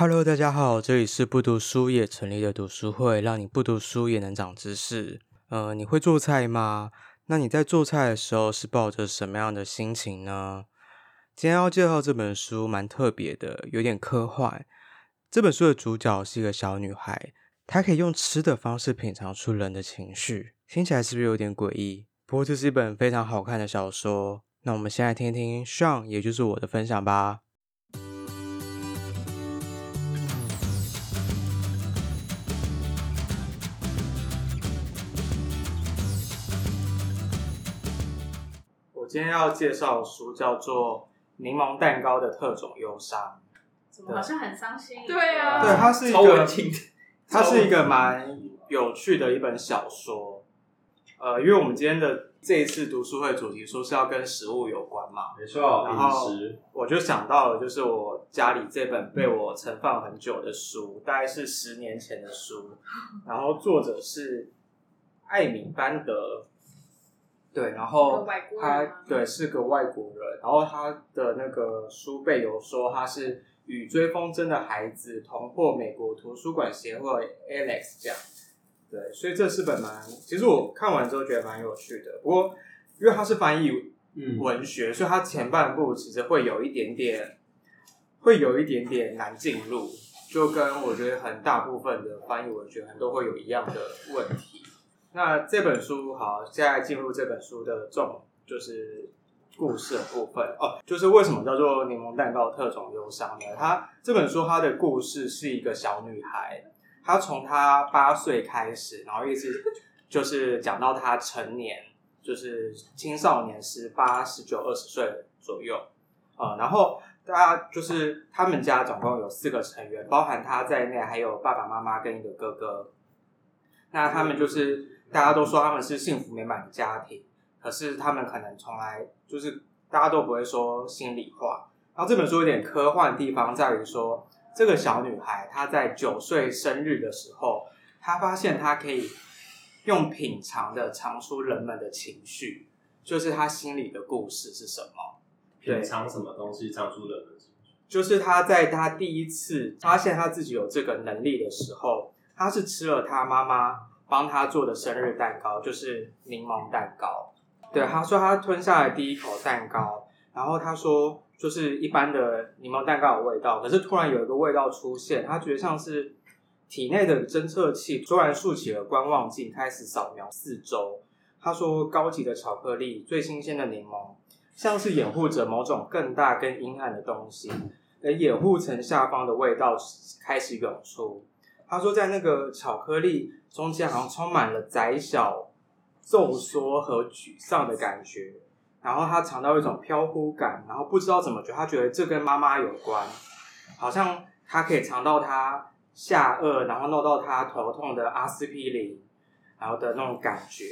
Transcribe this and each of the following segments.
Hello， 大家好，这里是不读书也成立的读书会，让你不读书也能长知识。你会做菜吗？那你在做菜的时候是抱着什么样的心情呢？今天要介绍这本书蛮特别的，有点科幻。这本书的主角是一个小女孩，她可以用吃的方式品尝出人的情绪，听起来是不是有点诡异？不过这是一本非常好看的小说。那我们先来听听 Sean， 也就是我的分享吧。今天要介绍的书叫做《柠檬蛋糕的特种忧伤》，怎么好像很伤心？对啊，对，它是一个蛮有趣的一本小说。因为我们今天的这一次读书会主题说是要跟食物有关嘛，没错，然后我就想到了，就是我家里这本被我存放很久的书，大概是10年前的书，然后作者是艾米班德。对，然后他对是个外国人，然后他的那个书背有说他是《与追风筝的孩子》同获美国图书馆协会 Alex 奖。对，所以这是本蛮，其实我看完之后觉得蛮有趣的。不过因为他是翻译文学，所以他前半部其实会有一点点难进入，就跟我觉得很大部分的翻译文学很多会有一样的问题。那这本书好，现在进入这本书的重就是故事的部分哦，就是为什么叫做《柠檬蛋糕特种忧伤》呢？它这本书它的故事是一个小女孩，她从她8岁开始，然后一直就是讲到她成年，就是青少年18、19、20岁左右然后大家就是他们家总共有4个成员，包含她在内，还有爸爸妈妈跟一个哥哥。那他们就是。大家都说他们是幸福美满的家庭，可是他们可能从来就是大家都不会说心里话。然后这本书有点科幻的地方在于说，这个小女孩她在9岁生日的时候，她发现她可以用品尝的尝出人们的情绪，就是她心里的故事是什么。品尝什么东西尝出人们的情绪？就是她在她第一次发现她自己有这个能力的时候，她是吃了她妈妈帮他做的生日蛋糕，就是柠檬蛋糕。对，他说他吞下来第一口蛋糕，然后他说就是一般的柠檬蛋糕有味道，可是突然有一个味道出现，他觉得像是体内的侦测器突然竖起了观望镜，开始扫描四周。他说高级的巧克力，最新鲜的柠檬，像是掩护着某种更大更阴暗的东西，而掩护层下方的味道开始涌出。他说在那个巧克力中间好像充满了窄小、皱缩和沮丧的感觉，然后他尝到一种飘忽感，然后不知道怎么觉得，他觉得这跟妈妈有关，好像他可以尝到他下颚，然后弄到他头痛的阿司匹林，然后的那种感觉，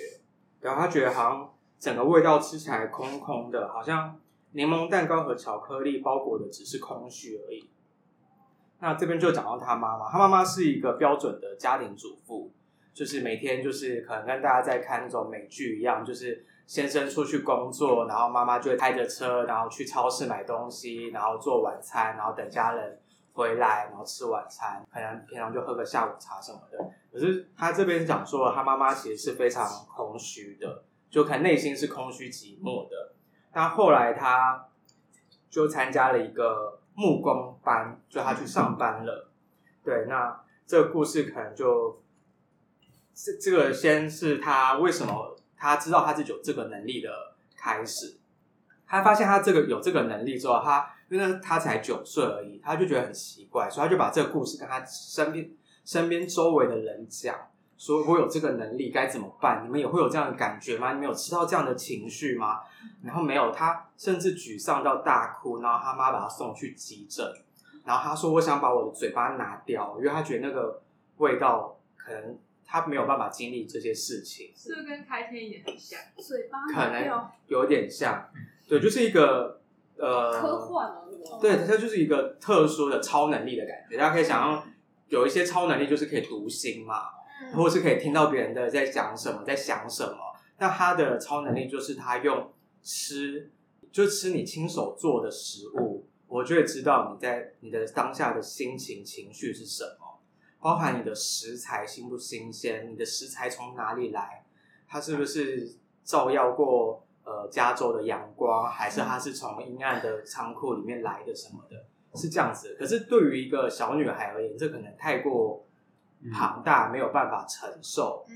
然后他觉得好像整个味道吃起来空空的，好像柠檬蛋糕和巧克力包裹的只是空虚而已。那这边就讲到他妈妈，他妈妈是一个标准的家庭主妇，就是每天就是可能跟大家在看那种美剧一样，就是先生出去工作，然后妈妈就会开着车，然后去超市买东西，然后做晚餐，然后等家人回来，然后吃晚餐，可能平常就喝个下午茶什么的。可是他这边讲说，他妈妈其实是非常空虚的，就可能内心是空虚寂寞的。那后来他就参加了一个木工班，就他去上班了。对，那这个故事可能就这个先是他为什么他知道他自己有这个能力的开始。他发现他有这个能力之后，他因为他才9岁而已，他就觉得很奇怪，所以他就把这个故事跟他身边周围的人讲，说我有这个能力该怎么办？你们也会有这样的感觉吗？你们有吃到这样的情绪吗？然后没有，他甚至沮丧到大哭，然后他妈把他送去急诊，然后他说我想把我的嘴巴拿掉，因为他觉得那个味道可能他没有办法经历这些事情。是不是跟开天眼很像？嘴巴拿掉可能有点像，对，就是一个科幻啊，对，它就是一个特殊的超能力的感觉。大家可以想象，有一些超能力就是可以读心嘛。或是可以听到别人的在讲什么，在想什么。那他的超能力就是他用吃，就吃你亲手做的食物，我就会知道你在你的当下的心情情绪是什么，包含你的食材新不新鲜，你的食材从哪里来，它是不是照耀过加州的阳光，还是它是从阴暗的仓库里面来的什么的，是这样子的。可是对于一个小女孩而言，这可能太过庞大，没有办法承受。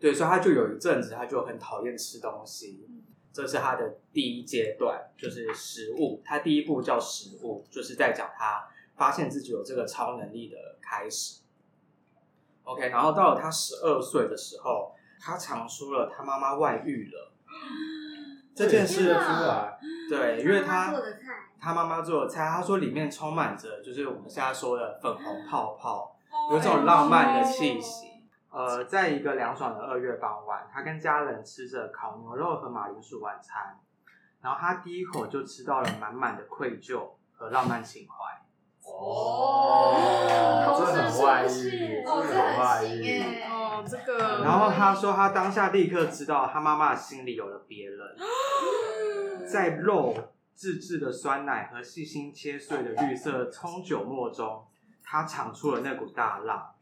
对，所以她就有一阵子，她就很讨厌吃东西。这是他的第一阶段，就是食物。他第一步叫食物，就是在讲他发现自己有这个超能力的开始。OK， 然后到了他12岁的时候，他尝出了他妈妈外遇了这件事。对，因为他妈妈做的菜，他说里面充满着就是我们现在说的粉红泡泡，有种浪漫的气息。在一个凉爽的2月傍晚，他跟家人吃着烤牛肉和马铃薯晚餐，然后他第一口就吃到了满满的愧疚和浪漫情怀。哦，这很外遇，这很外遇。哦，这个。然后他说，他当下立刻知道他妈妈心里有了别人。在肉、自制的酸奶和细心切碎的绿色葱酒末中，他尝出了那股大辣。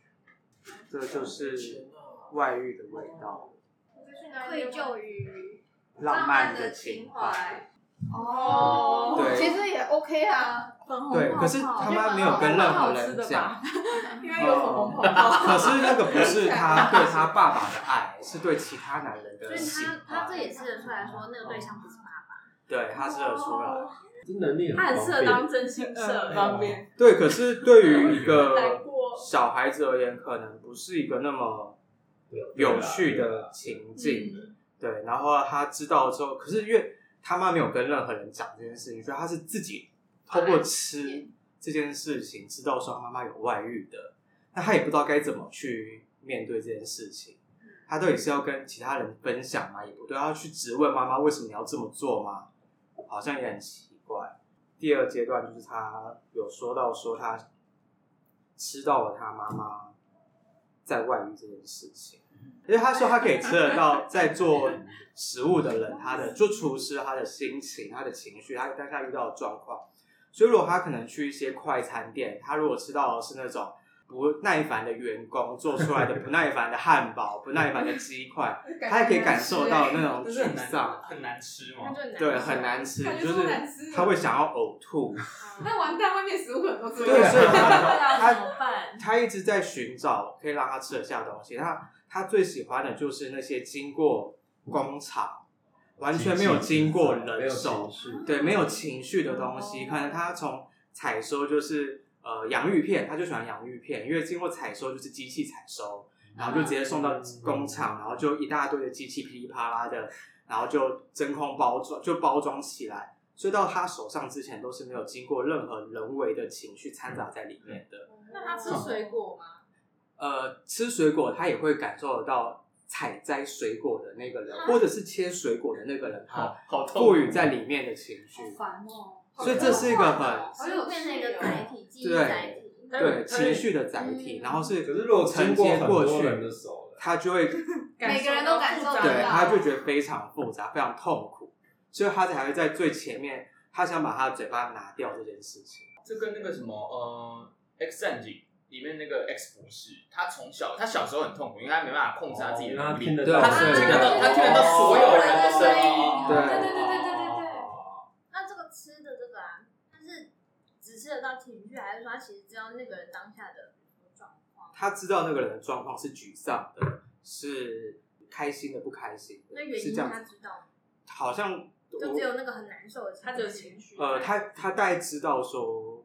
这就是外遇的味道，愧疚与浪漫的情怀。哦，对，其实也 OK 啊，粉红泡泡。对，可是他妈没有跟任何人讲，因为有粉红泡泡。可是那个不是他对他爸爸的爱，是对其他男人的喜欢。所以他这也试得出来说，那个对象不是爸爸。对，他试得出来。这能力很方便。暗射当真心射，方便。对，可是对于一个小孩子而言，可能不是一个那么有趣的情境。对，然后他知道之后，可是因为他妈没有跟任何人讲这件事情，所以他是自己透过吃这件事情知道说他妈妈有外遇的，那他也不知道该怎么去面对这件事情。他到底是要跟其他人分享吗？也不对，他要去质问妈妈为什么你要这么做吗？好像也很奇怪。第二阶段就是他有说到说他吃到了他妈妈在外遇这件事情，因为他说他可以吃得到在做食物的人，他的就厨师他的心情、他的情绪、他当下遇到的状况。所以如果他可能去一些快餐店，他如果吃到的是那种不耐烦的员工做出来的不耐烦的汉堡、不耐烦的鸡块，他也可以感受到那种沮丧。很难吃吗？对，很难吃，就是他会想要呕吐。那完蛋，外面食物可能都吃不完。对，所以他一直在寻找可以让他吃得下的东西。他最喜欢的就是那些经过工厂，完全没有经过人手，对，没有情绪的东西。可能他从采收就是。洋芋片，他就喜欢洋芋片，因为经过采收就是机器采收，然后就直接送到工厂，然后就一大堆的机器噼里啪啦的，然后就真空包装，就包装起来，所以到他手上之前都是没有经过任何人为的情绪掺杂在里面的。那他吃水果吗？吃水果他也会感受得到。采摘水果的那个人，或者是切水果的那个人，他赋予在里面的情绪，好烦哦。所以这是一个很，所以变成一个载体，记忆载体，对情绪的载体。然后是，可是如果承接过去，他就会每个人都感受到，对，他就觉得非常复杂，非常痛苦，所以他才会在最前面，他想把他的嘴巴拿掉这件事情。这跟那个什么，X 战警。里面那个 X 博士，他小时候很痛苦，因为他没办法控制他自己的能力，他听得到所有人的声音，对。那这个吃的这个啊，他是只吃得到情绪，还是说他其实知道那个人当下的状况？他知道那个人的状况是沮丧的，是开心的，不开心的。那原因他知道吗？好像就只有那个很难受的情绪，他的情绪。他大概知道说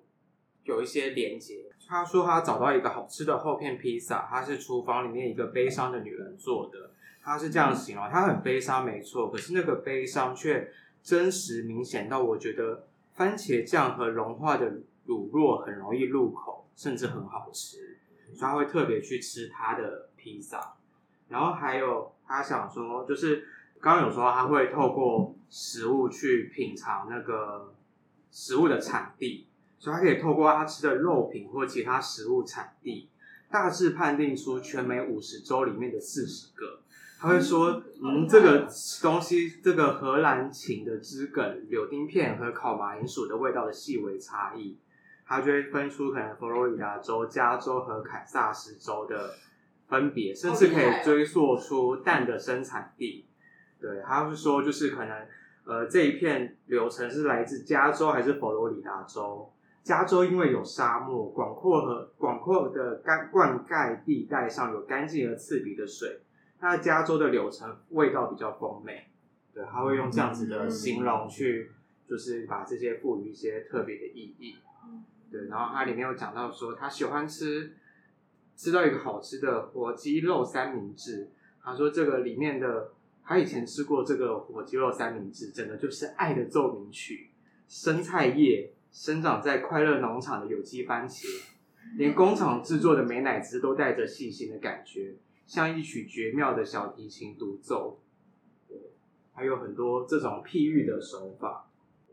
有一些连结。他说他找到一个好吃的厚片披萨，它是厨房里面一个悲伤的女人做的。他是这样形容，他很悲伤没错，可是那个悲伤却真实明显到我觉得番茄酱和融化的乳酪很容易入口，甚至很好吃，所以他会特别去吃他的披萨。然后还有他想说，就是刚刚有说他会透过食物去品尝那个食物的产地。所以他可以透过他吃的肉品或其他食物产地，大致判定出全美50州里面的40个。他会说这个东西，这个荷兰芹的枝梗、柳丁片和烤马铃薯的味道的细微差异，他就会分出可能佛罗里达州、加州和凯撒斯州的分别，甚至可以追溯出蛋的生产地。对，他会说就是可能这一片流程是来自加州还是佛罗里达州。加州因为有沙漠，广阔的灌溉地带上有干净而刺鼻的水，那加州的柳橙味道比较丰美。对，他会用这样子的形容去就是把这些赋予一些特别的意义。对，然后他里面有讲到说他喜欢吃到一个好吃的火鸡肉三明治，他说这个里面的他以前吃过这个火鸡肉三明治真的就是爱的奏鸣曲，生菜叶生长在快乐农场的有机番茄，连工厂制作的美乃滋都带着细心的感觉，像一曲绝妙的小提琴独奏。还有很多这种譬喻的手法。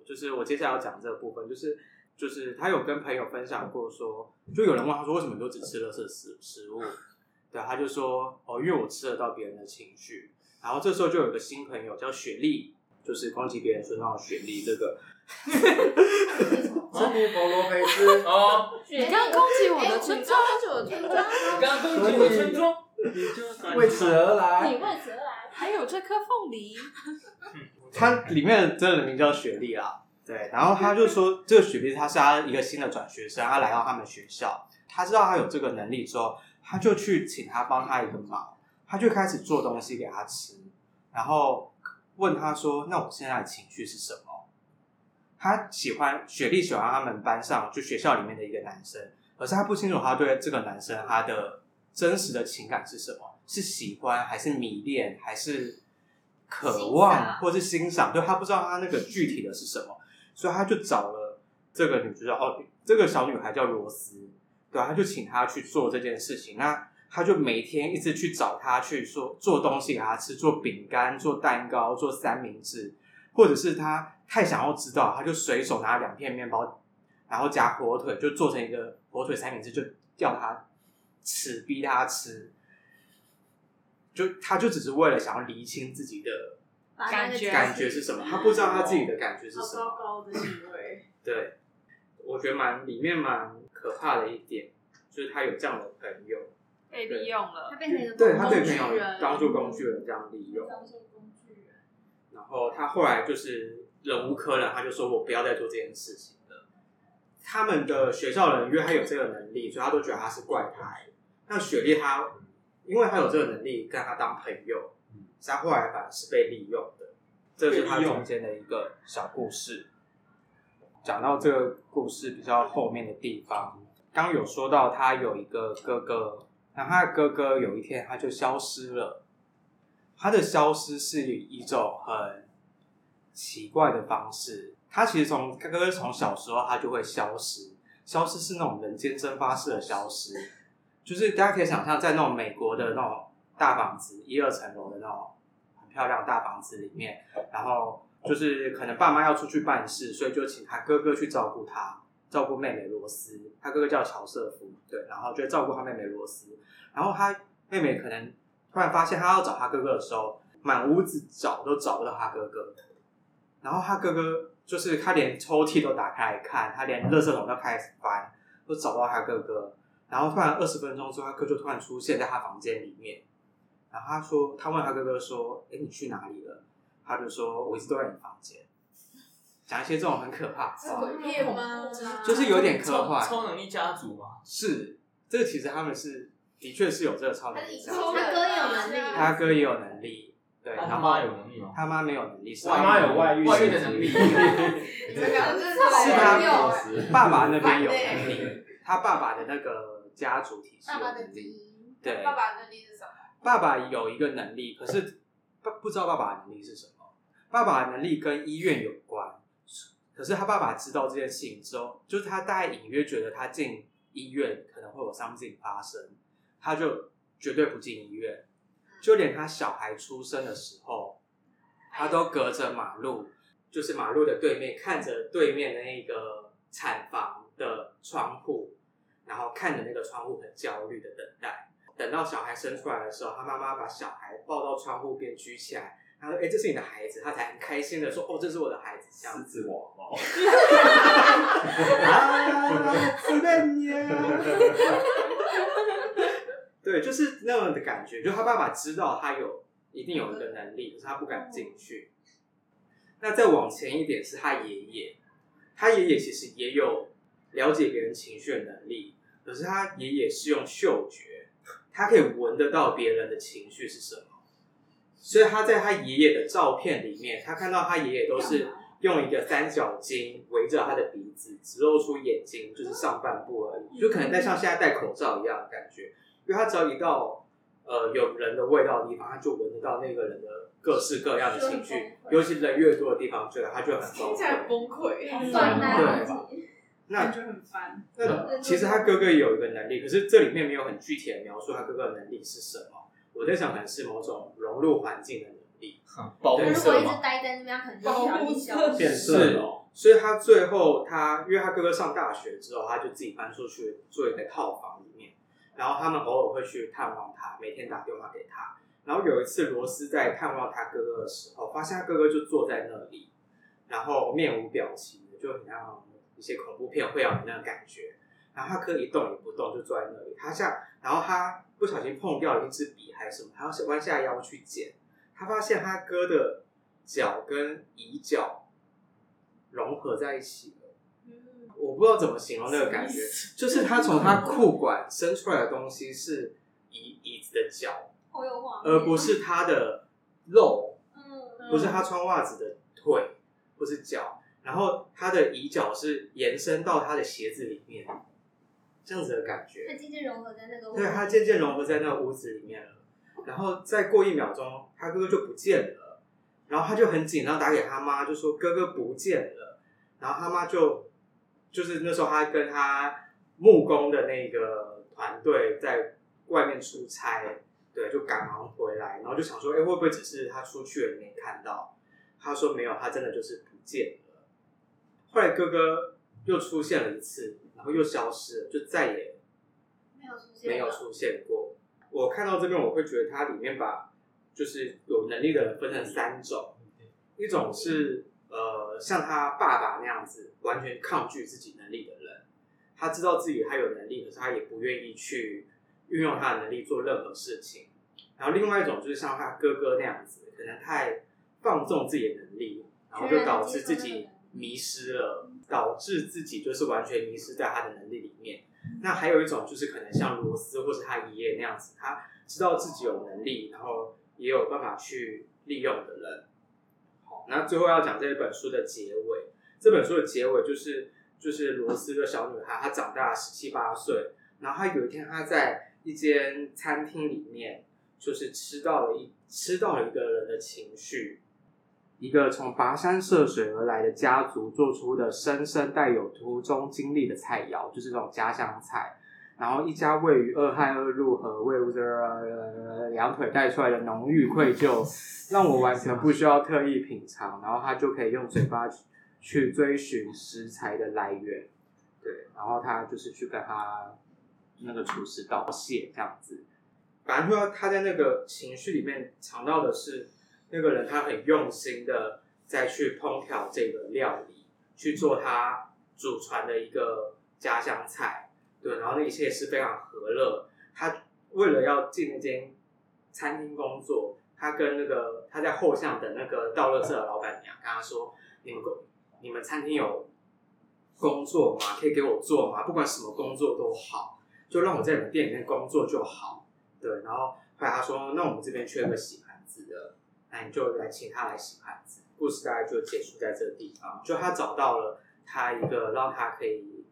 就是我接下来要讲这个部分，就是他有跟朋友分享过说，就有人问他说为什么都只吃垃圾食物，对，他就说哦，因为我吃得到别人的情绪。然后这时候就有一个新朋友叫雪莉，就是攻击别人身上的雪莉，这个吃你佛罗培斯哦，你刚攻击我的村庄，你刚攻击我村庄，你就为此而来，你为此而来，还有这颗凤梨，它里面的真人名叫雪莉啦。对，然后他就说这个雪莉他是他一个新的转学生，他来到他们学校，他知道他有这个能力之后，他就去请他帮他一个忙，他就开始做东西给他吃，然后问他说那我现在的情绪是什么。雪莉喜欢他们班上就学校里面的一个男生，可是他不清楚他对这个男生他的真实的情感是什么，是喜欢还是迷恋还是渴望或是欣赏，对，他不知道他那个具体的是什么。所以他就找了这个女主角，哦，这个小女孩叫罗斯，对，他就请她去做这件事情。那他就每天一直去找她去做东西给她吃，做饼干、做蛋糕、做三明治，或者是他太想要知道，他就随手拿两片面包，然后夹火腿，就做成一个火腿三明治，就叫她吃，逼她吃。他就只是为了想要厘清自己的感觉是什么，他不知道他自己的感觉是什么。好糟糕的行为。对，我觉得里面蛮可怕的一点，就是他有这样的朋友被利用了，他变成一个工具人，对，他被朋友当做工具人这样利用，当做工具人。然后他后来就是忍无可忍，他就说我不要再做这件事情了。他们的学校人因为他有这个能力，所以他都觉得他是怪胎。那雪莉他因为他有这个能力跟他当朋友，他后来反而是被利用的，这是他中间的一个小故事。讲到这个故事比较后面的地方，刚有说到他有一个哥哥，那他的哥哥有一天他就消失了，他的消失是一种很奇怪的方式。他其实哥哥从小时候他就会消失，是那种人间蒸发式的消失，就是大家可以想象在那种美国的那种大房子1-2层楼的那种很漂亮的大房子里面，然后就是可能爸妈要出去办事，所以就请他哥哥去照顾他，照顾妹妹罗斯，他哥哥叫乔瑟夫，对，然后就照顾他妹妹罗斯。然后他妹妹可能突然发现他要找他哥哥的时候，满屋子找都找不到他哥哥，然后他哥哥就是他连抽屉都打开来看，他连垃圾桶都开始翻，都找不到他哥哥。然后突然20分钟之后，他哥就突然出现在他房间里面。然后他问他哥哥说：“哎，你去哪里了？”他就说：“我一直都在你房间。”讲一些这种很可怕，是鬼片吗？就是有点科幻，超能力家族嘛。是，这个其实他们是的确是有这个超能力家族。他哥也有能力，他哥也有能力，对，他妈有能力吗？他妈没有能力，是他妈有外遇的能力。这个是他爸爸那边有能力，他爸爸的那个家族体系有能力，对，爸爸能力是什么？爸爸有一个能力，可是不知道爸爸的能力是什么。爸爸的能力跟医院有关，可是他爸爸知道这件事情之后，就是他大概隐约觉得他进医院可能会有 something 发生，他就绝对不进医院。就连他小孩出生的时候，他都隔着马路，就是马路的对面，看着对面的那个产房的窗户，然后看着那个窗户很焦虑的等待。等到小孩生出来的时候，他妈妈把小孩抱到窗户边举起来，他说：“哎、欸，这是你的孩子。”他才很开心的说：“哦，这是我的孩子。”这样子，我猫，啊，子嫩呀，对，就是那样的感觉。就他爸爸知道他一定有一个能力，可是他不敢进去。那再往前一点是他爷爷，他爷爷其实也有了解别人情绪的能力，可是他爷爷是用嗅觉，他可以闻得到别人的情绪是什么。所以他在他爷爷的照片里面，他看到他爷爷都是用一个三角巾围着他的鼻子，只露出眼睛，就是上半部而已，就可能像现在戴口罩一样的感觉。因为他只要一到有人的味道的地方，他就闻得到那个人的各式各样的情绪，尤其人越多的地方，觉得他就很崩溃，听起来崩溃，酸奶对，那就很烦。那其实他哥哥也有一个能力，可是这里面没有很具体的描述他哥哥的能力是什么。我在想，可能是某种融入环境的能力，保护色嘛。如果一直待在那边，可能就消失。是，所以他最后因为他哥哥上大学之后，他就自己搬出去住一个套房里面。然后他们偶尔会去探望他，每天打电话给他。然后有一次，罗斯在探望他哥哥的时候，发现他哥哥就坐在那里，然后面无表情，就很像一些恐怖片会有那种感觉。然后他哥一动也不动，就坐在那里。然后他不小心碰掉了一支笔还是什么，他要弯下腰去捡。他发现他哥的脚跟椅脚融合在一起了。我不知道怎么形容那个感觉，就是他从他裤管伸出来的东西是椅子的脚，而不是他的肉，不是他穿袜子的腿，不是脚。然后他的椅脚是延伸到他的鞋子里面。这样子的感觉，他渐渐融合在那个屋子里面了。然后再过一秒钟，他哥哥就不见了。然后他就很紧张打给他妈，就说哥哥不见了。然后他妈就是那时候他跟他木工的那个团队在外面出差，对，就赶忙回来，然后就想说，哎，会不会只是他出去了没看到？他说没有，他真的就是不见了。后来哥哥又出现了一次。然后又消失了，就再也没有出现过。我看到这边，我会觉得它里面把就是有能力的人分成三种，一种是像他爸爸那样子完全抗拒自己能力的人，他知道自己他有能力，可是他也不愿意去运用他的能力做任何事情。然后另外一种就是像他哥哥那样子，可能太放纵自己的能力，然后就导致自己迷失了，导致自己就是完全迷失在他的能力里面。那还有一种就是可能像罗斯或是他爷爷那样子，他知道自己有能力，然后也有办法去利用的人。好，那最后要讲这本书的结尾。这本书的结尾就是罗斯的小女孩，她长大17、18岁，然后她有一天她在一间餐厅里面，就是吃到了一个人的情绪。一个从跋山涉水而来的家族做出的深深带有途中经历的菜肴，就是这种家乡菜。然后一家位于俄亥俄路和卫伍德两腿带出来的浓郁愧疚，让我完全不需要特意品尝，然后他就可以用嘴巴去追寻食材的来源。对，然后他就是去跟他那个厨师道谢这样子。反正他在那个情绪里面尝到的是那个人他很用心的再去烹调这个料理，去做他祖传的一个家乡菜，对，然后那一切是非常和乐。他为了要进那间餐厅工作，他跟他在后巷等那个倒垃圾的老板娘跟他说：“你们餐厅有工作吗？可以给我做吗？不管什么工作都好，就让我在你们店里面工作就好。”对，然后后来他说：“那我们这边缺一个洗盘子的。”那你就来请他来洗盘子。故事大概就结束在这个地方，就他找到了他一个让他可以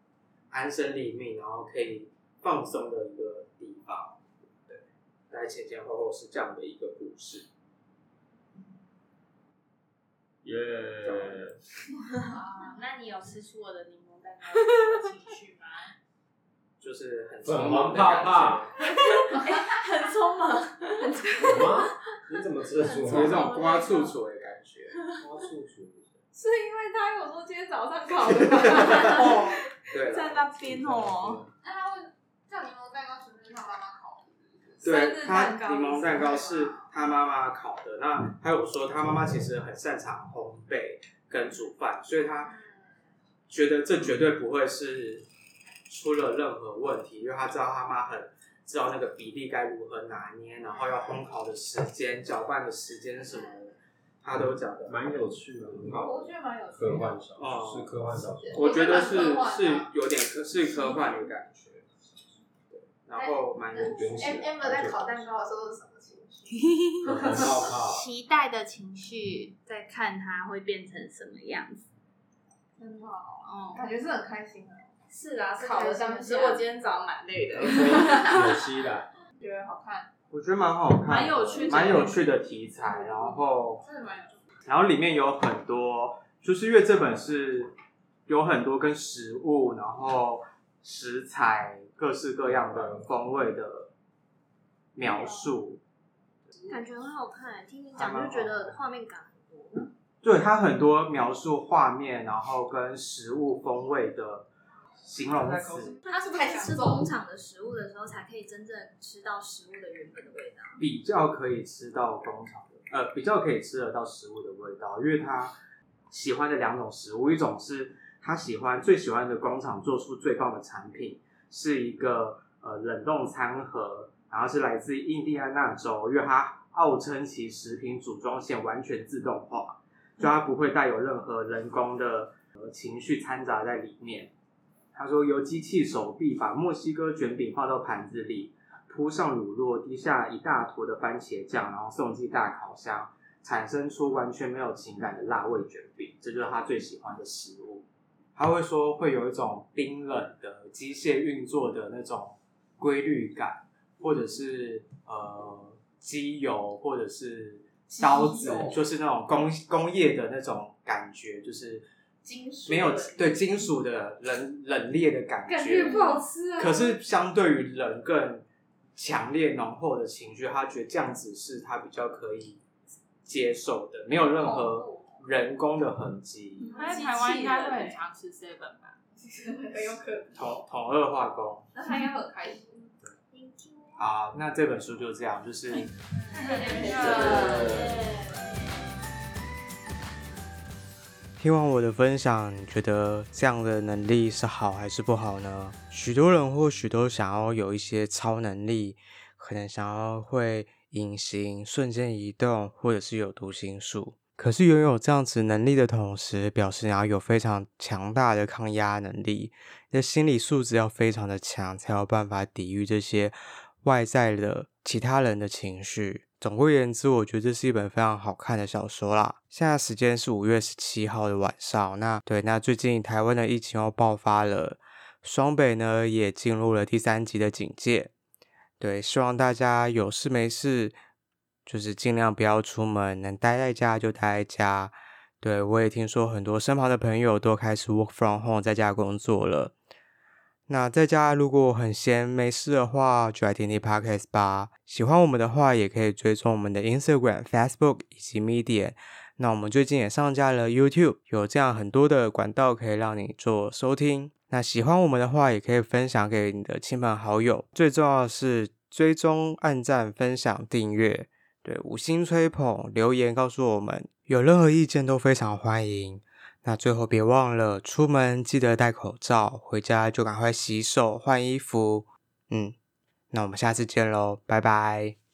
安身立命，然后可以放松的一个地方。对，大概前前后后是这样的一个故事。那你有吃出我的柠檬蛋糕的情绪吗？就是很匆忙的感觉，很匆忙，很匆忙。你怎么吃得出来？有一种瓜醋醋的感觉，瓜醋醋。是因为他有说今天早上烤的哦，对，在那边哦。那他会叫柠檬蛋糕纯粹是他妈妈烤的？对，他柠檬蛋糕是他妈妈烤的。那他有说他妈妈其实很擅长烘焙跟煮饭，所以他觉得这绝对不会是出了任何问题，因为他知道他妈很知道那个比例该如何拿捏，然后要烘烤的时间、搅拌的时间什么的，他都讲的蛮有趣的，很好。我觉得蛮有趣的，科幻小说是科幻小说，我觉得是有点是科幻的感觉。然后蛮有趣的。Amber 在烤蛋糕的时候是什么情绪？期待的情绪，在看它会变成什么样子。真的哦，感觉是很开心的。是啊，烤的当时我今天早上蛮累的。可惜啦。觉得好看？我觉得蛮好看，蛮有趣，蛮有趣的题材。然后真的蛮有趣。然后里面有很多，就是因为这本是有很多跟食物，然后食材。各式各样的风味的描述，感觉很好看。听你讲就觉得画面感很多。对，它很多描述画面，然后跟食物风味的形容词。它是不是吃工厂的食物的时候，才可以真正吃到食物的原本的味道？比较可以吃到工厂的，比较可以吃得到食物的味道，因为他喜欢的两种食物，一种是他最喜欢的工厂做出最棒的产品。是一个冷冻餐盒，然后是来自印第安纳州，因为它号称其食品组装线完全自动化，就它不会带有任何人工的情绪掺杂在里面。他说由机器手臂把墨西哥卷饼放到盘子里，铺上乳酪，滴下一大坨的番茄酱，然后送进大烤箱，产生出完全没有情感的辣味卷饼，这就是他最喜欢的食物。他会说会有一种冰冷的机械运作的那种规律感，或者是机油，或者是刀子，就是那种工业的那种感觉，就是金属没有对金属的冷冽的感觉不好吃啊。可是相对于人更强烈浓厚的情绪，他觉得这样子是他比较可以接受的，没有任何。人工的痕迹，那在台湾应该会很常吃 seven 吧？很有可能。统二化工，那他应该很开心。好，那这本书就这样，就是。听完我的分享，你觉得这样的能力是好还是不好呢？许多人或许都想要有一些超能力，可能想要会隐形、瞬间移动，或者是有读心术。可是拥有这样子能力的同时，表示你要有非常强大的抗压能力，你的心理素质要非常的强，才有办法抵御这些外在的其他人的情绪。总而言之，我觉得这是一本非常好看的小说啦。现在时间是5月17号的晚上，那最近台湾的疫情又爆发了，双北呢也进入了第3级的警戒。对，希望大家有事没事就是尽量不要出门，能待在家就待在家。对，我也听说很多身旁的朋友都开始 work from home 在家工作了。那在家如果很闲没事的话，就来听听 podcast 吧。喜欢我们的话，也可以追踪我们的 Instagram、Facebook 以及 Medium。那我们最近也上架了 YouTube， 有这样很多的管道可以让你做收听。那喜欢我们的话，也可以分享给你的亲朋好友。最重要的是追踪、按赞、分享、订阅。对，5星吹捧，留言告诉我们，有任何意见都非常欢迎。那最后别忘了，出门记得戴口罩，回家就赶快洗手换衣服。那我们下次见咯，拜拜。